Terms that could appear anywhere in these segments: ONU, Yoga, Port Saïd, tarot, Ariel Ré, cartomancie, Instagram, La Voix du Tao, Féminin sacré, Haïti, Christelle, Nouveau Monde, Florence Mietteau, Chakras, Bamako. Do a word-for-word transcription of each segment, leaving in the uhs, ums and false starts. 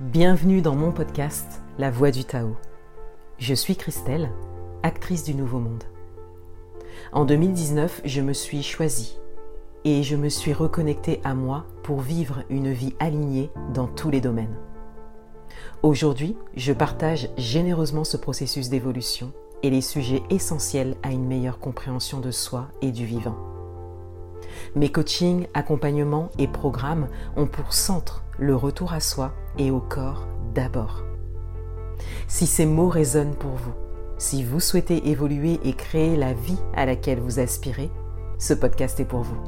Bienvenue dans mon podcast La Voix du Tao. Je suis Christelle, actrice du Nouveau Monde. En deux mille dix-neuf, je me suis choisie et je me suis reconnectée à moi pour vivre une vie alignée dans tous les domaines. Aujourd'hui, je partage généreusement ce processus d'évolution et les sujets essentiels à une meilleure compréhension de soi et du vivant. Mes coachings, accompagnements et programmes ont pour centre le retour à soi et au corps d'abord. Si ces mots résonnent pour vous, si vous souhaitez évoluer et créer la vie à laquelle vous aspirez, ce podcast est pour vous.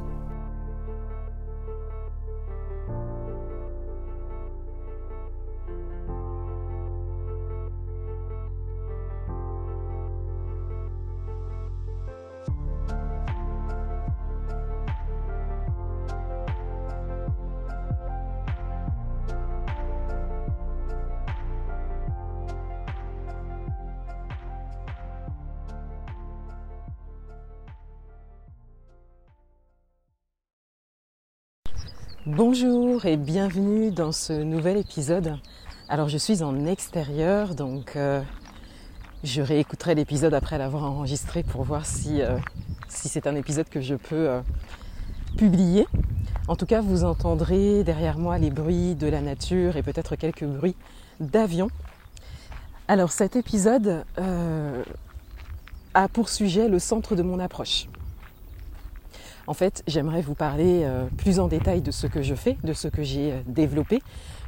Bonjour et bienvenue dans ce nouvel épisode. Alors je suis en extérieur, donc euh, je réécouterai l'épisode après l'avoir enregistré pour voir si, euh, si c'est un épisode que je peux euh, publier. En tout cas, vous entendrez derrière moi les bruits de la nature et peut-être quelques bruits d'avion. Alors cet épisode euh, a pour sujet le centre de mon approche. En fait, j'aimerais vous parler euh, plus en détail de ce que je fais, de ce que j'ai développé.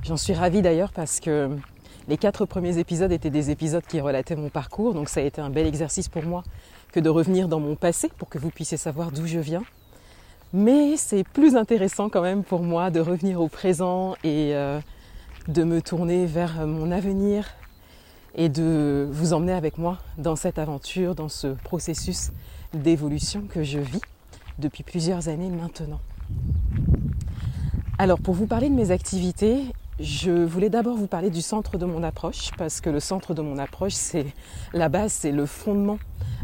J'en suis ravie d'ailleurs parce que les quatre premiers épisodes étaient des épisodes qui relataient mon parcours. Donc ça a été un bel exercice pour moi que de revenir dans mon passé pour que vous puissiez savoir d'où je viens. Mais c'est plus intéressant quand même pour moi de revenir au présent et euh, de me tourner vers mon avenir et de vous emmener avec moi dans cette aventure, dans ce processus d'évolution que je vis depuis plusieurs années maintenant. Alors pour vous parler de mes activités, je voulais d'abord vous parler du centre de mon approche, parce que le centre de mon approche, c'est la base, c'est le fondement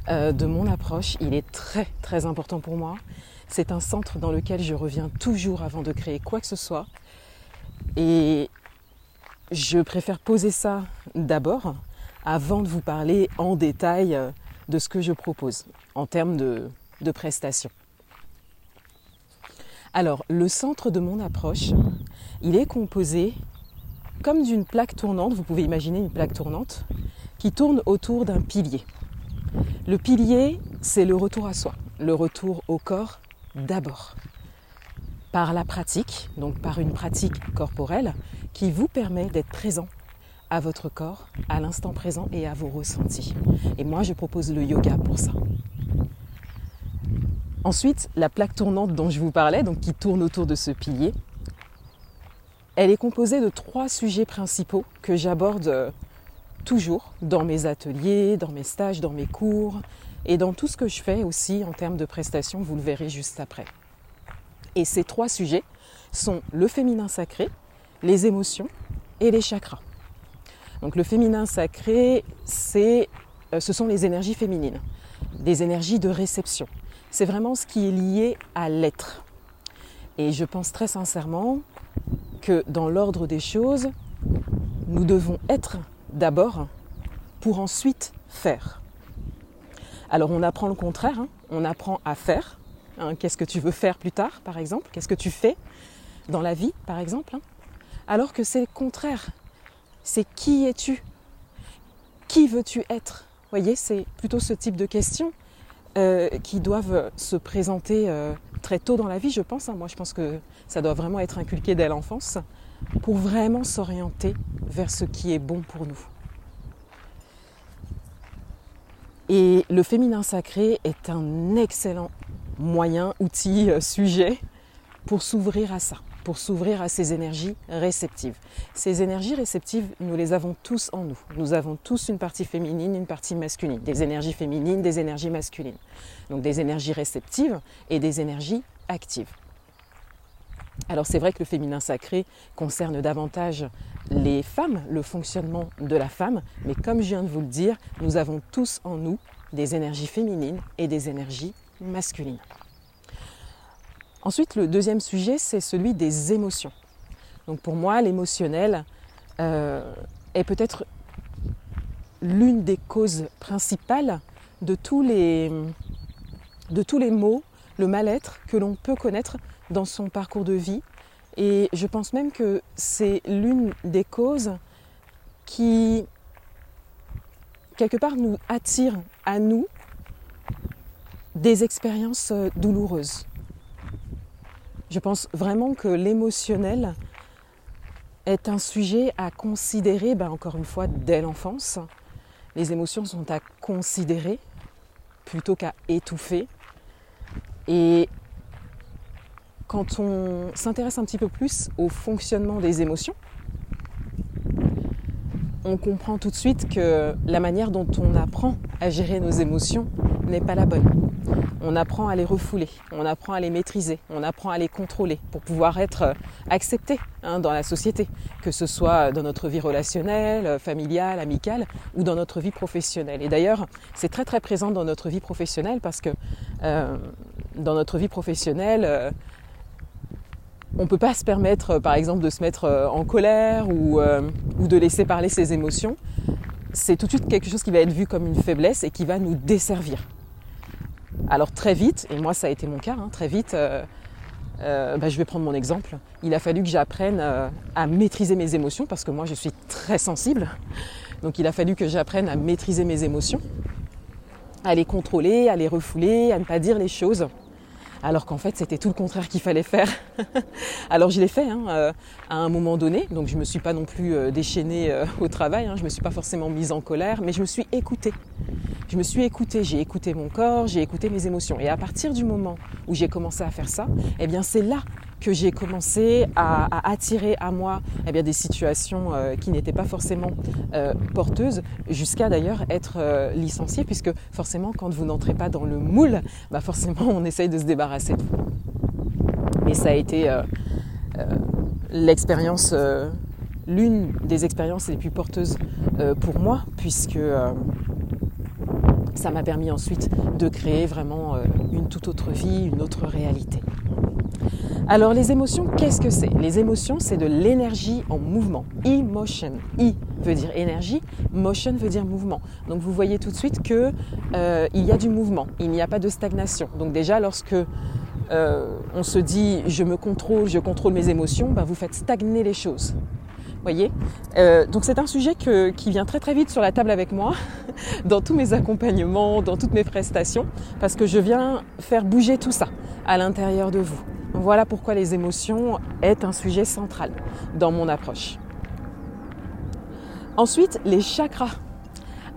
euh, de mon approche. Il est très très important pour moi. C'est un centre dans lequel je reviens toujours avant de créer quoi que ce soit. Et je préfère poser ça d'abord, avant de vous parler en détail euh, de ce que je propose en termes de, de prestations. Alors, le centre de mon approche, il est composé comme d'une plaque tournante. Vous pouvez imaginer une plaque tournante qui tourne autour d'un pilier. Le pilier, c'est le retour à soi, le retour au corps d'abord, par la pratique, donc par une pratique corporelle qui vous permet d'être présent à votre corps, à l'instant présent et à vos ressentis. Et moi, je propose le yoga pour ça. Ensuite, la plaque tournante dont je vous parlais, donc qui tourne autour de ce pilier, elle est composée de trois sujets principaux que j'aborde toujours dans mes ateliers, dans mes stages, dans mes cours et dans tout ce que je fais aussi en termes de prestations, vous le verrez juste après. Et ces trois sujets sont le féminin sacré, les émotions et les chakras. Donc le féminin sacré, c'est, ce sont les énergies féminines, des énergies de réception. C'est vraiment ce qui est lié à l'être. Et je pense très sincèrement que dans l'ordre des choses, nous devons être d'abord pour ensuite faire. Alors on apprend le contraire, hein. On apprend à faire. Hein, qu'est-ce que tu veux faire plus tard, par exemple ? Qu'est-ce que tu fais dans la vie, par exemple, hein ? Alors que c'est le contraire. C'est qui es-tu ? Qui veux-tu être ? Vous voyez, c'est plutôt ce type de question. Euh, qui doivent se présenter euh, très tôt dans la vie, je pense. Hein. Moi, je pense que ça doit vraiment être inculqué dès l'enfance pour vraiment s'orienter vers ce qui est bon pour nous. Et le féminin sacré est un excellent moyen, outil, euh, sujet pour s'ouvrir à ça, pour s'ouvrir à ces énergies réceptives. Ces énergies réceptives, nous les avons tous en nous. Nous avons tous une partie féminine, une partie masculine, des énergies féminines, des énergies masculines. Donc des énergies réceptives et des énergies actives. Alors c'est vrai que le féminin sacré concerne davantage les femmes, le fonctionnement de la femme, mais comme je viens de vous le dire, nous avons tous en nous des énergies féminines et des énergies masculines. Ensuite, le deuxième sujet, c'est celui des émotions. Donc pour moi, l'émotionnel, euh, est peut-être l'une des causes principales de tous les, de tous les maux, le mal-être que l'on peut connaître dans son parcours de vie. Et je pense même que c'est l'une des causes qui, quelque part, nous attire à nous des expériences douloureuses. Je pense vraiment que l'émotionnel est un sujet à considérer, ben encore une fois, dès l'enfance. Les émotions sont à considérer plutôt qu'à étouffer. Et quand on s'intéresse un petit peu plus au fonctionnement des émotions, on comprend tout de suite que la manière dont on apprend à gérer nos émotions n'est pas la bonne. On apprend à les refouler, on apprend à les maîtriser, on apprend à les contrôler pour pouvoir être accepté hein, dans la société, que ce soit dans notre vie relationnelle, familiale, amicale ou dans notre vie professionnelle. Et d'ailleurs, c'est très très présent dans notre vie professionnelle parce que euh, dans notre vie professionnelle, euh, on ne peut pas se permettre, par exemple, de se mettre en colère ou, euh, ou de laisser parler ses émotions. C'est tout de suite quelque chose qui va être vu comme une faiblesse et qui va nous desservir. Alors très vite, et moi ça a été mon cas, hein, très vite, euh, euh, bah, je vais prendre mon exemple. Il a fallu que j'apprenne euh, à maîtriser mes émotions parce que moi je suis très sensible. Donc il a fallu que j'apprenne à maîtriser mes émotions, à les contrôler, à les refouler, à ne pas dire les choses. Alors qu'en fait, c'était tout le contraire qu'il fallait faire. Alors je l'ai fait hein, euh, à un moment donné, donc je ne me suis pas non plus euh, déchaînée euh, au travail, hein, je ne me suis pas forcément mise en colère, mais je me suis écoutée. Je me suis écoutée, j'ai écouté mon corps, j'ai écouté mes émotions. Et à partir du moment où j'ai commencé à faire ça, eh bien c'est là que j'ai commencé à, à attirer à moi eh bien, des situations euh, qui n'étaient pas forcément euh, porteuses, jusqu'à d'ailleurs être euh, licenciée, puisque forcément quand vous n'entrez pas dans le moule, bah forcément on essaye de se débarrasser de vous. Et ça a été euh, euh, l'expérience, euh, l'une des expériences les plus porteuses euh, pour moi, puisque euh, ça m'a permis ensuite de créer vraiment euh, une toute autre vie, une autre réalité. Alors les émotions, qu'est-ce que c'est ? Les émotions, c'est de l'énergie en mouvement. Emotion. I veut dire énergie, motion veut dire mouvement. Donc vous voyez tout de suite que euh, il y a du mouvement, il n'y a pas de stagnation. Donc déjà lorsque euh, on se dit je me contrôle, je contrôle mes émotions, ben, vous faites stagner les choses. Voyez euh, donc c'est un sujet que, qui vient très très vite sur la table avec moi, dans tous mes accompagnements, dans toutes mes prestations, parce que je viens faire bouger tout ça à l'intérieur de vous. Voilà pourquoi les émotions est un sujet central dans mon approche. Ensuite, les chakras.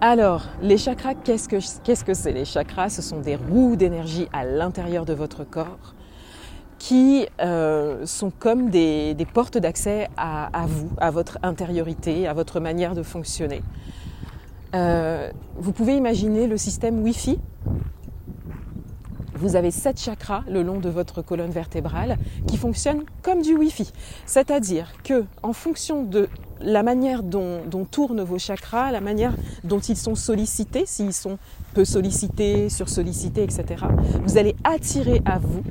Alors, les chakras, qu'est-ce que, qu'est-ce que c'est ? Les chakras, ce sont des roues d'énergie à l'intérieur de votre corps qui euh, sont comme des, des portes d'accès à, à vous, à votre intériorité, à votre manière de fonctionner. Euh, vous pouvez imaginer le système Wi-Fi. Vous avez sept chakras le long de votre colonne vertébrale qui fonctionnent comme du Wi-Fi. C'est-à-dire que, en fonction de la manière dont, dont tournent vos chakras, la manière dont ils sont sollicités, s'ils sont peu sollicités, sursollicités, et cetera, vous allez attirer à vous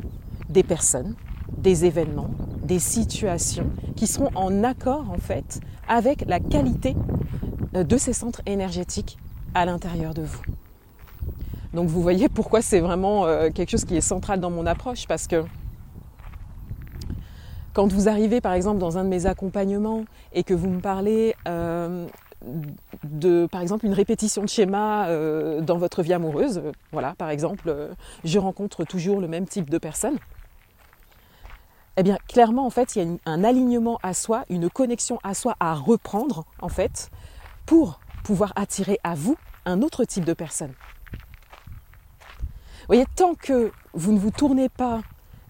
des personnes, des événements, des situations qui seront en accord, en fait, avec la qualité de ces centres énergétiques à l'intérieur de vous. Donc vous voyez pourquoi c'est vraiment quelque chose qui est central dans mon approche, parce que quand vous arrivez par exemple dans un de mes accompagnements et que vous me parlez euh, de par exemple une répétition de schéma euh, dans votre vie amoureuse, voilà par exemple euh, je rencontre toujours le même type de personne, eh bien clairement en fait il y a une, un alignement à soi, une connexion à soi à reprendre en fait pour pouvoir attirer à vous un autre type de personne. Vous voyez, tant que vous ne vous tournez pas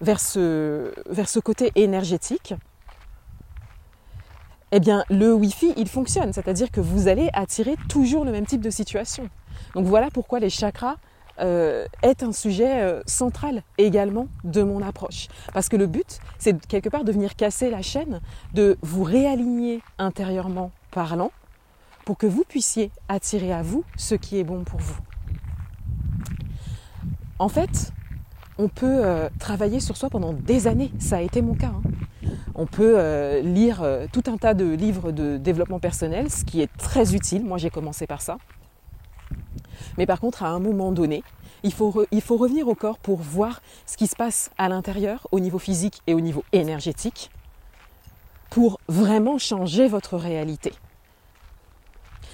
vers ce, vers ce côté énergétique, eh bien, le Wi-Fi, il fonctionne. C'est-à-dire que vous allez attirer toujours le même type de situation. Donc voilà pourquoi les chakras euh, est un sujet euh, central également de mon approche. Parce que le but, c'est quelque part de venir casser la chaîne, de vous réaligner intérieurement parlant pour que vous puissiez attirer à vous ce qui est bon pour vous. En fait, on peut euh, travailler sur soi pendant des années. Ça a été mon cas. Hein. On peut euh, lire euh, tout un tas de livres de développement personnel, ce qui est très utile. Moi, j'ai commencé par ça. Mais par contre, à un moment donné, il faut, re, il faut revenir au corps pour voir ce qui se passe à l'intérieur, au niveau physique et au niveau énergétique, pour vraiment changer votre réalité.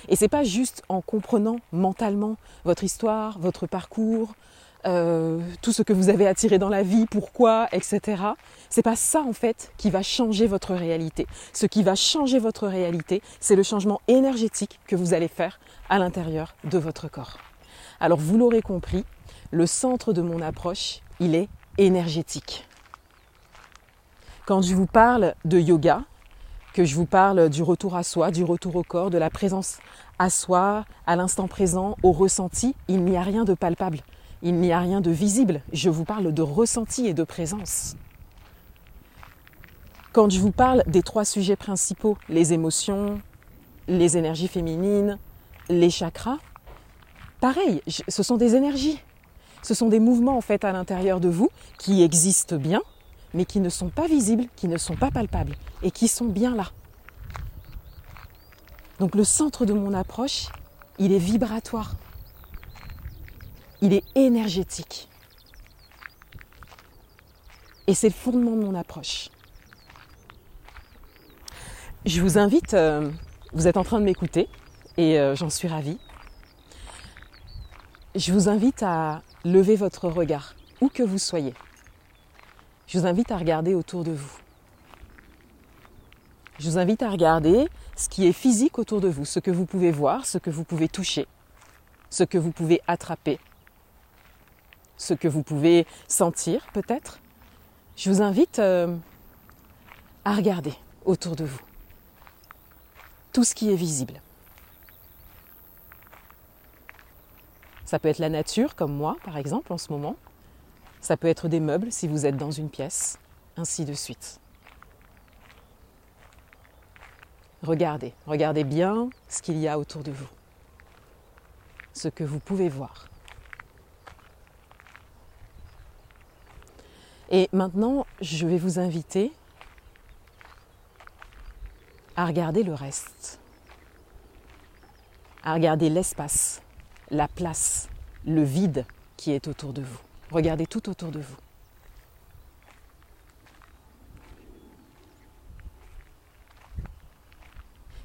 Et c'est pas juste en comprenant mentalement votre histoire, votre parcours, euh, tout ce que vous avez attiré dans la vie, pourquoi, et cetera. C'est pas ça en fait qui va changer votre réalité. Ce qui va changer votre réalité, c'est le changement énergétique que vous allez faire à l'intérieur de votre corps. Alors vous l'aurez compris, le centre de mon approche, il est énergétique. Quand je vous parle de yoga, que je vous parle du retour à soi, du retour au corps, de la présence à soi, à l'instant présent, au ressenti, il n'y a rien de palpable, il n'y a rien de visible. Je vous parle de ressenti et de présence. Quand je vous parle des trois sujets principaux, les émotions, les énergies féminines, les chakras, pareil, ce sont des énergies. Ce sont des mouvements en fait à l'intérieur de vous qui existent bien, mais qui ne sont pas visibles, qui ne sont pas palpables et qui sont bien là. Donc le centre de mon approche, il est vibratoire, il est énergétique. Et c'est le fondement de mon approche. Je vous invite, euh, vous êtes en train de m'écouter et euh, j'en suis ravie. Je vous invite à lever votre regard, où que vous soyez. Je vous invite à regarder autour de vous. Je vous invite à regarder ce qui est physique autour de vous, ce que vous pouvez voir, ce que vous pouvez toucher, ce que vous pouvez attraper, ce que vous pouvez sentir peut-être. Je vous invite euh, à regarder autour de vous tout ce qui est visible. Ça peut être la nature, comme moi par exemple en ce moment. Ça peut être des meubles si vous êtes dans une pièce, ainsi de suite. Regardez, regardez bien ce qu'il y a autour de vous, ce que vous pouvez voir. Et maintenant, je vais vous inviter à regarder le reste, à regarder l'espace, la place, le vide qui est autour de vous. Regardez tout autour de vous.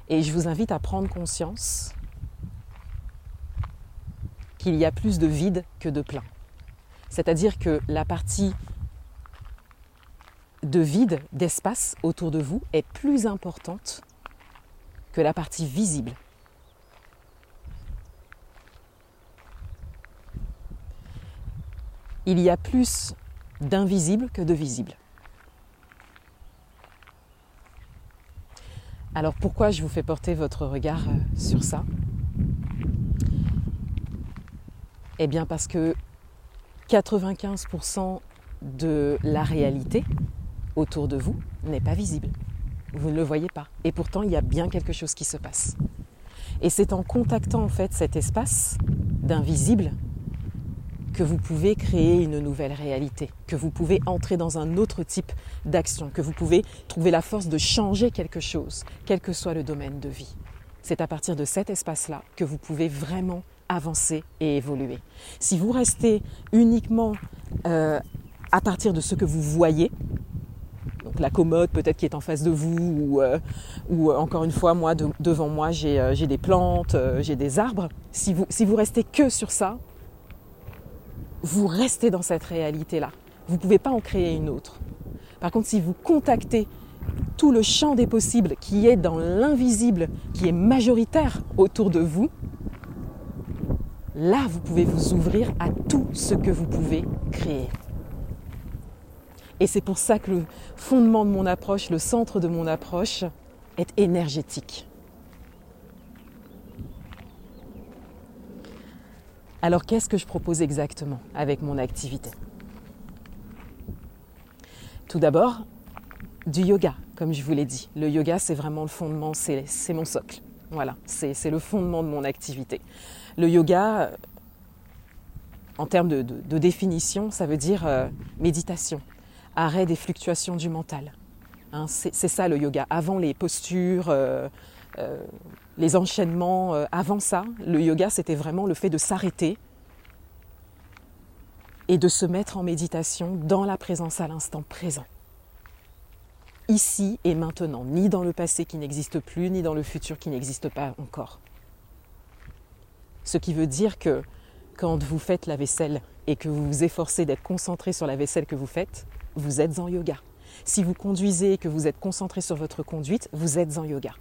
Et je vous invite à prendre conscience qu'il y a plus de vide que de plein. C'est-à-dire que la partie de vide, d'espace autour de vous est plus importante que la partie visible. Il y a plus d'invisible que de visible. Alors pourquoi je vous fais porter votre regard sur ça ? Eh bien parce que quatre-vingt-quinze pour cent de la réalité autour de vous n'est pas visible. Vous ne le voyez pas. Et pourtant, il y a bien quelque chose qui se passe. Et c'est en contactant en fait cet espace d'invisible que vous pouvez créer une nouvelle réalité, que vous pouvez entrer dans un autre type d'action, que vous pouvez trouver la force de changer quelque chose, quel que soit le domaine de vie. C'est à partir de cet espace-là que vous pouvez vraiment avancer et évoluer. Si vous restez uniquement euh, à partir de ce que vous voyez, donc la commode peut-être qui est en face de vous, ou, euh, ou encore une fois, moi de, devant moi, j'ai, euh, j'ai des plantes, euh, j'ai des arbres. Si vous, si vous restez que sur ça, vous restez dans cette réalité-là. Vous ne pouvez pas en créer une autre. Par contre, si vous contactez tout le champ des possibles qui est dans l'invisible, qui est majoritaire autour de vous, là, vous pouvez vous ouvrir à tout ce que vous pouvez créer. Et c'est pour ça que le fondement de mon approche, le centre de mon approche, est énergétique. Alors, qu'est-ce que je propose exactement avec mon activité ? Tout d'abord, du yoga, comme je vous l'ai dit. Le yoga, c'est vraiment le fondement, c'est, c'est mon socle. Voilà, c'est, c'est le fondement de mon activité. Le yoga, en termes de, de, de définition, ça veut dire euh, méditation, arrêt des fluctuations du mental, Hein, c'est, c'est ça le yoga. Avant les postures, euh, euh, les enchaînements, euh, avant ça, le yoga c'était vraiment le fait de s'arrêter et de se mettre en méditation dans la présence à l'instant présent. Ici et maintenant, ni dans le passé qui n'existe plus, ni dans le futur qui n'existe pas encore. Ce qui veut dire que quand vous faites la vaisselle et que vous vous efforcez d'être concentré sur la vaisselle que vous faites, vous êtes en yoga. Si vous conduisez et que vous êtes concentré sur votre conduite, vous êtes en yoga.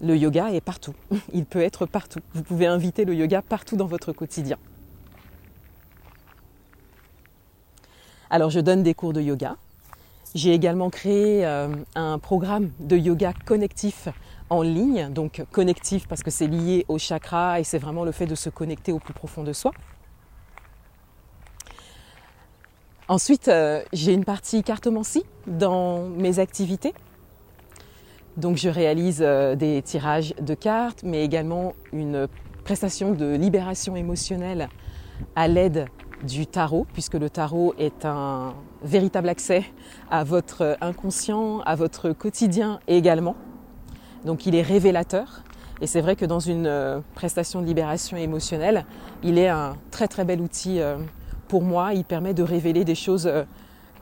Le yoga est partout, il peut être partout. Vous pouvez inviter le yoga partout dans votre quotidien. Alors je donne des cours de yoga. J'ai également créé euh, un programme de yoga connectif en ligne, donc connectif parce que c'est lié au chakra et c'est vraiment le fait de se connecter au plus profond de soi. Ensuite, euh, j'ai une partie cartomancie dans mes activités. Donc je réalise euh, des tirages de cartes, mais également une prestation de libération émotionnelle à l'aide du tarot, puisque le tarot est un véritable accès à votre inconscient, à votre quotidien également. Donc il est révélateur et c'est vrai que dans une prestation de libération émotionnelle, il est un très très bel outil pour moi. Il permet de révéler des choses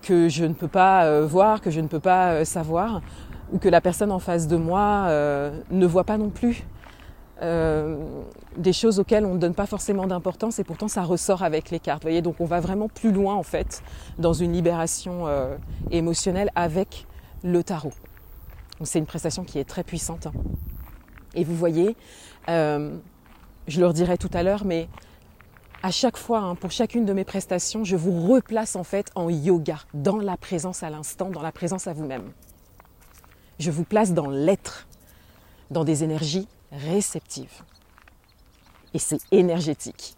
que je ne peux pas voir, que je ne peux pas savoir ou que la personne en face de moi ne voit pas non plus. Euh, des choses auxquelles on ne donne pas forcément d'importance et pourtant ça ressort avec les cartes. Vous voyez, donc on va vraiment plus loin en fait dans une libération euh, émotionnelle avec le tarot. Donc, c'est une prestation qui est très puissante. Et vous voyez, euh, je le redirai tout à l'heure, mais à chaque fois, hein, pour chacune de mes prestations, je vous replace en fait en yoga, dans la présence à l'instant, dans la présence à vous-même. Je vous place dans l'être, dans des énergies réceptive. Et c'est énergétique.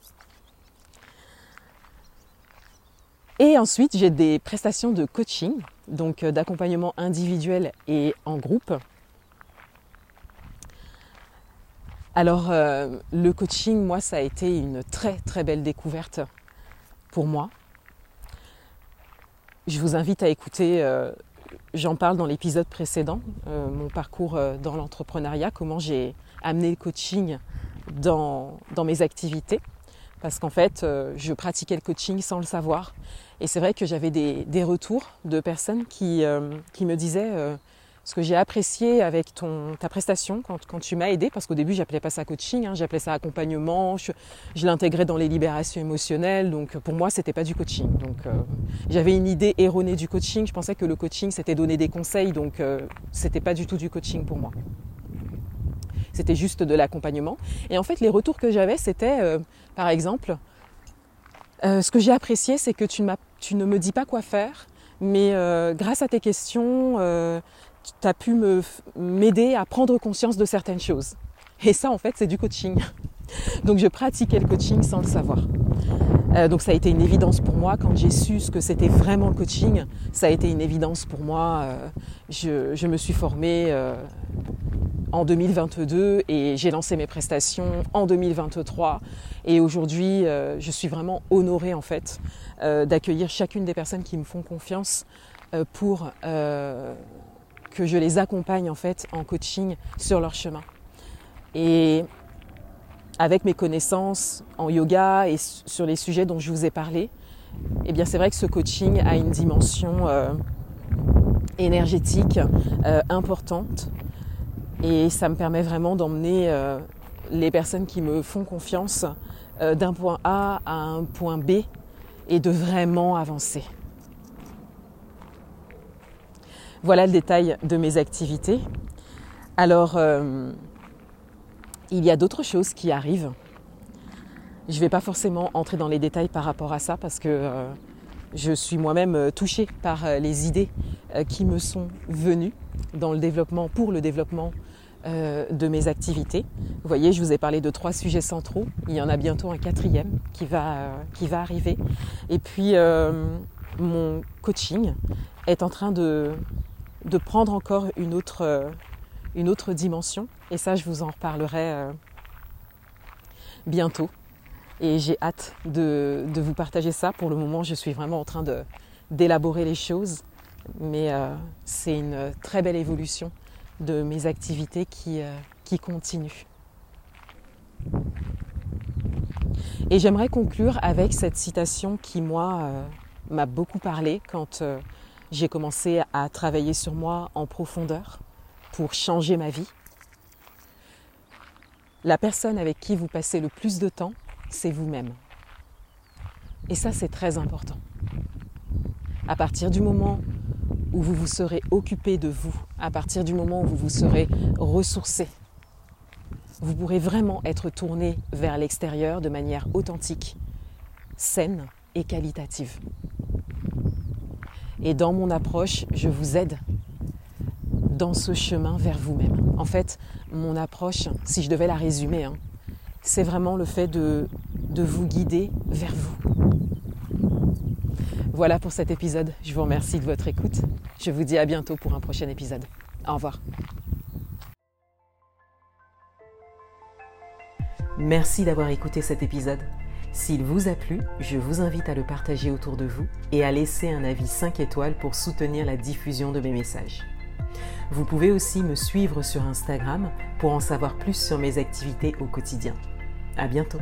Et ensuite, j'ai des prestations de coaching, donc d'accompagnement individuel et en groupe. Alors, euh, le coaching, moi, ça a été une très, très belle découverte pour moi. Je vous invite à écouter... Euh, J'en parle dans l'épisode précédent, euh, mon parcours dans l'entrepreneuriat, comment j'ai amené le coaching dans, dans mes activités. Parce qu'en fait, euh, je pratiquais le coaching sans le savoir. Et c'est vrai que j'avais des, des retours de personnes qui, euh, qui me disaient euh, ce que j'ai apprécié avec ton, ta prestation quand, quand tu m'as aidée. Parce qu'au début, je n'appelais pas ça coaching, hein, j'appelais ça accompagnement. Je, je l'intégrais dans les libérations émotionnelles. Donc pour moi, ce n'était pas du coaching. Donc euh, j'avais une idée erronée du coaching. Je pensais que le coaching, c'était donner des conseils. Donc euh, ce n'était pas du tout du coaching pour moi. C'était juste de l'accompagnement. Et en fait, les retours que j'avais, c'était, euh, par exemple, euh, ce que j'ai apprécié, c'est que tu, m'as, tu ne me dis pas quoi faire. Mais euh, grâce à tes questions... Euh, tu as pu me, m'aider à prendre conscience de certaines choses. Et ça, en fait, c'est du coaching. Donc, je pratiquais le coaching sans le savoir. Euh, donc, ça a été une évidence pour moi. Quand j'ai su ce que c'était vraiment le coaching, ça a été une évidence pour moi. Euh, je, je me suis formée euh, en deux mille vingt-deux et j'ai lancé mes prestations en deux mille vingt-trois. Et aujourd'hui, euh, je suis vraiment honorée, en fait, euh, d'accueillir chacune des personnes qui me font confiance euh, pour... Euh, que je les accompagne en fait en coaching sur leur chemin. Et avec mes connaissances en yoga et sur les sujets dont je vous ai parlé, eh bien c'est vrai que ce coaching a une dimension euh, énergétique euh, importante et ça me permet vraiment d'emmener euh, les personnes qui me font confiance euh, d'un point A à un point B et de vraiment avancer. Voilà le détail de mes activités. Alors, euh, il y a d'autres choses qui arrivent. Je ne vais pas forcément entrer dans les détails par rapport à ça parce que euh, je suis moi-même touchée par euh, les idées euh, qui me sont venues dans le développement, pour le développement euh, de mes activités. Vous voyez, je vous ai parlé de trois sujets centraux. Il y en a bientôt un quatrième qui va, euh, qui va arriver. Et puis, euh, mon coaching est en train de... de prendre encore une autre, une autre dimension. Et ça, je vous en reparlerai euh, bientôt. Et j'ai hâte de, de vous partager ça. Pour le moment, je suis vraiment en train de, d'élaborer les choses mais euh, c'est une très belle évolution de mes activités qui, euh, qui continue. Et j'aimerais conclure avec cette citation qui, moi, euh, m'a beaucoup parlé quand euh, j'ai commencé à travailler sur moi en profondeur pour changer ma vie. La personne avec qui vous passez le plus de temps, c'est vous-même. Et ça, c'est très important. À partir du moment où vous vous serez occupé de vous, à partir du moment où vous vous serez ressourcé, vous pourrez vraiment être tourné vers l'extérieur de manière authentique, saine et qualitative. Et dans mon approche, je vous aide dans ce chemin vers vous-même. En fait, mon approche, si je devais la résumer, hein, c'est vraiment le fait de, de vous guider vers vous. Voilà pour cet épisode. Je vous remercie de votre écoute. Je vous dis à bientôt pour un prochain épisode. Au revoir. Merci d'avoir écouté cet épisode. S'il vous a plu, je vous invite à le partager autour de vous et à laisser un avis cinq étoiles pour soutenir la diffusion de mes messages. Vous pouvez aussi me suivre sur Instagram pour en savoir plus sur mes activités au quotidien. À bientôt.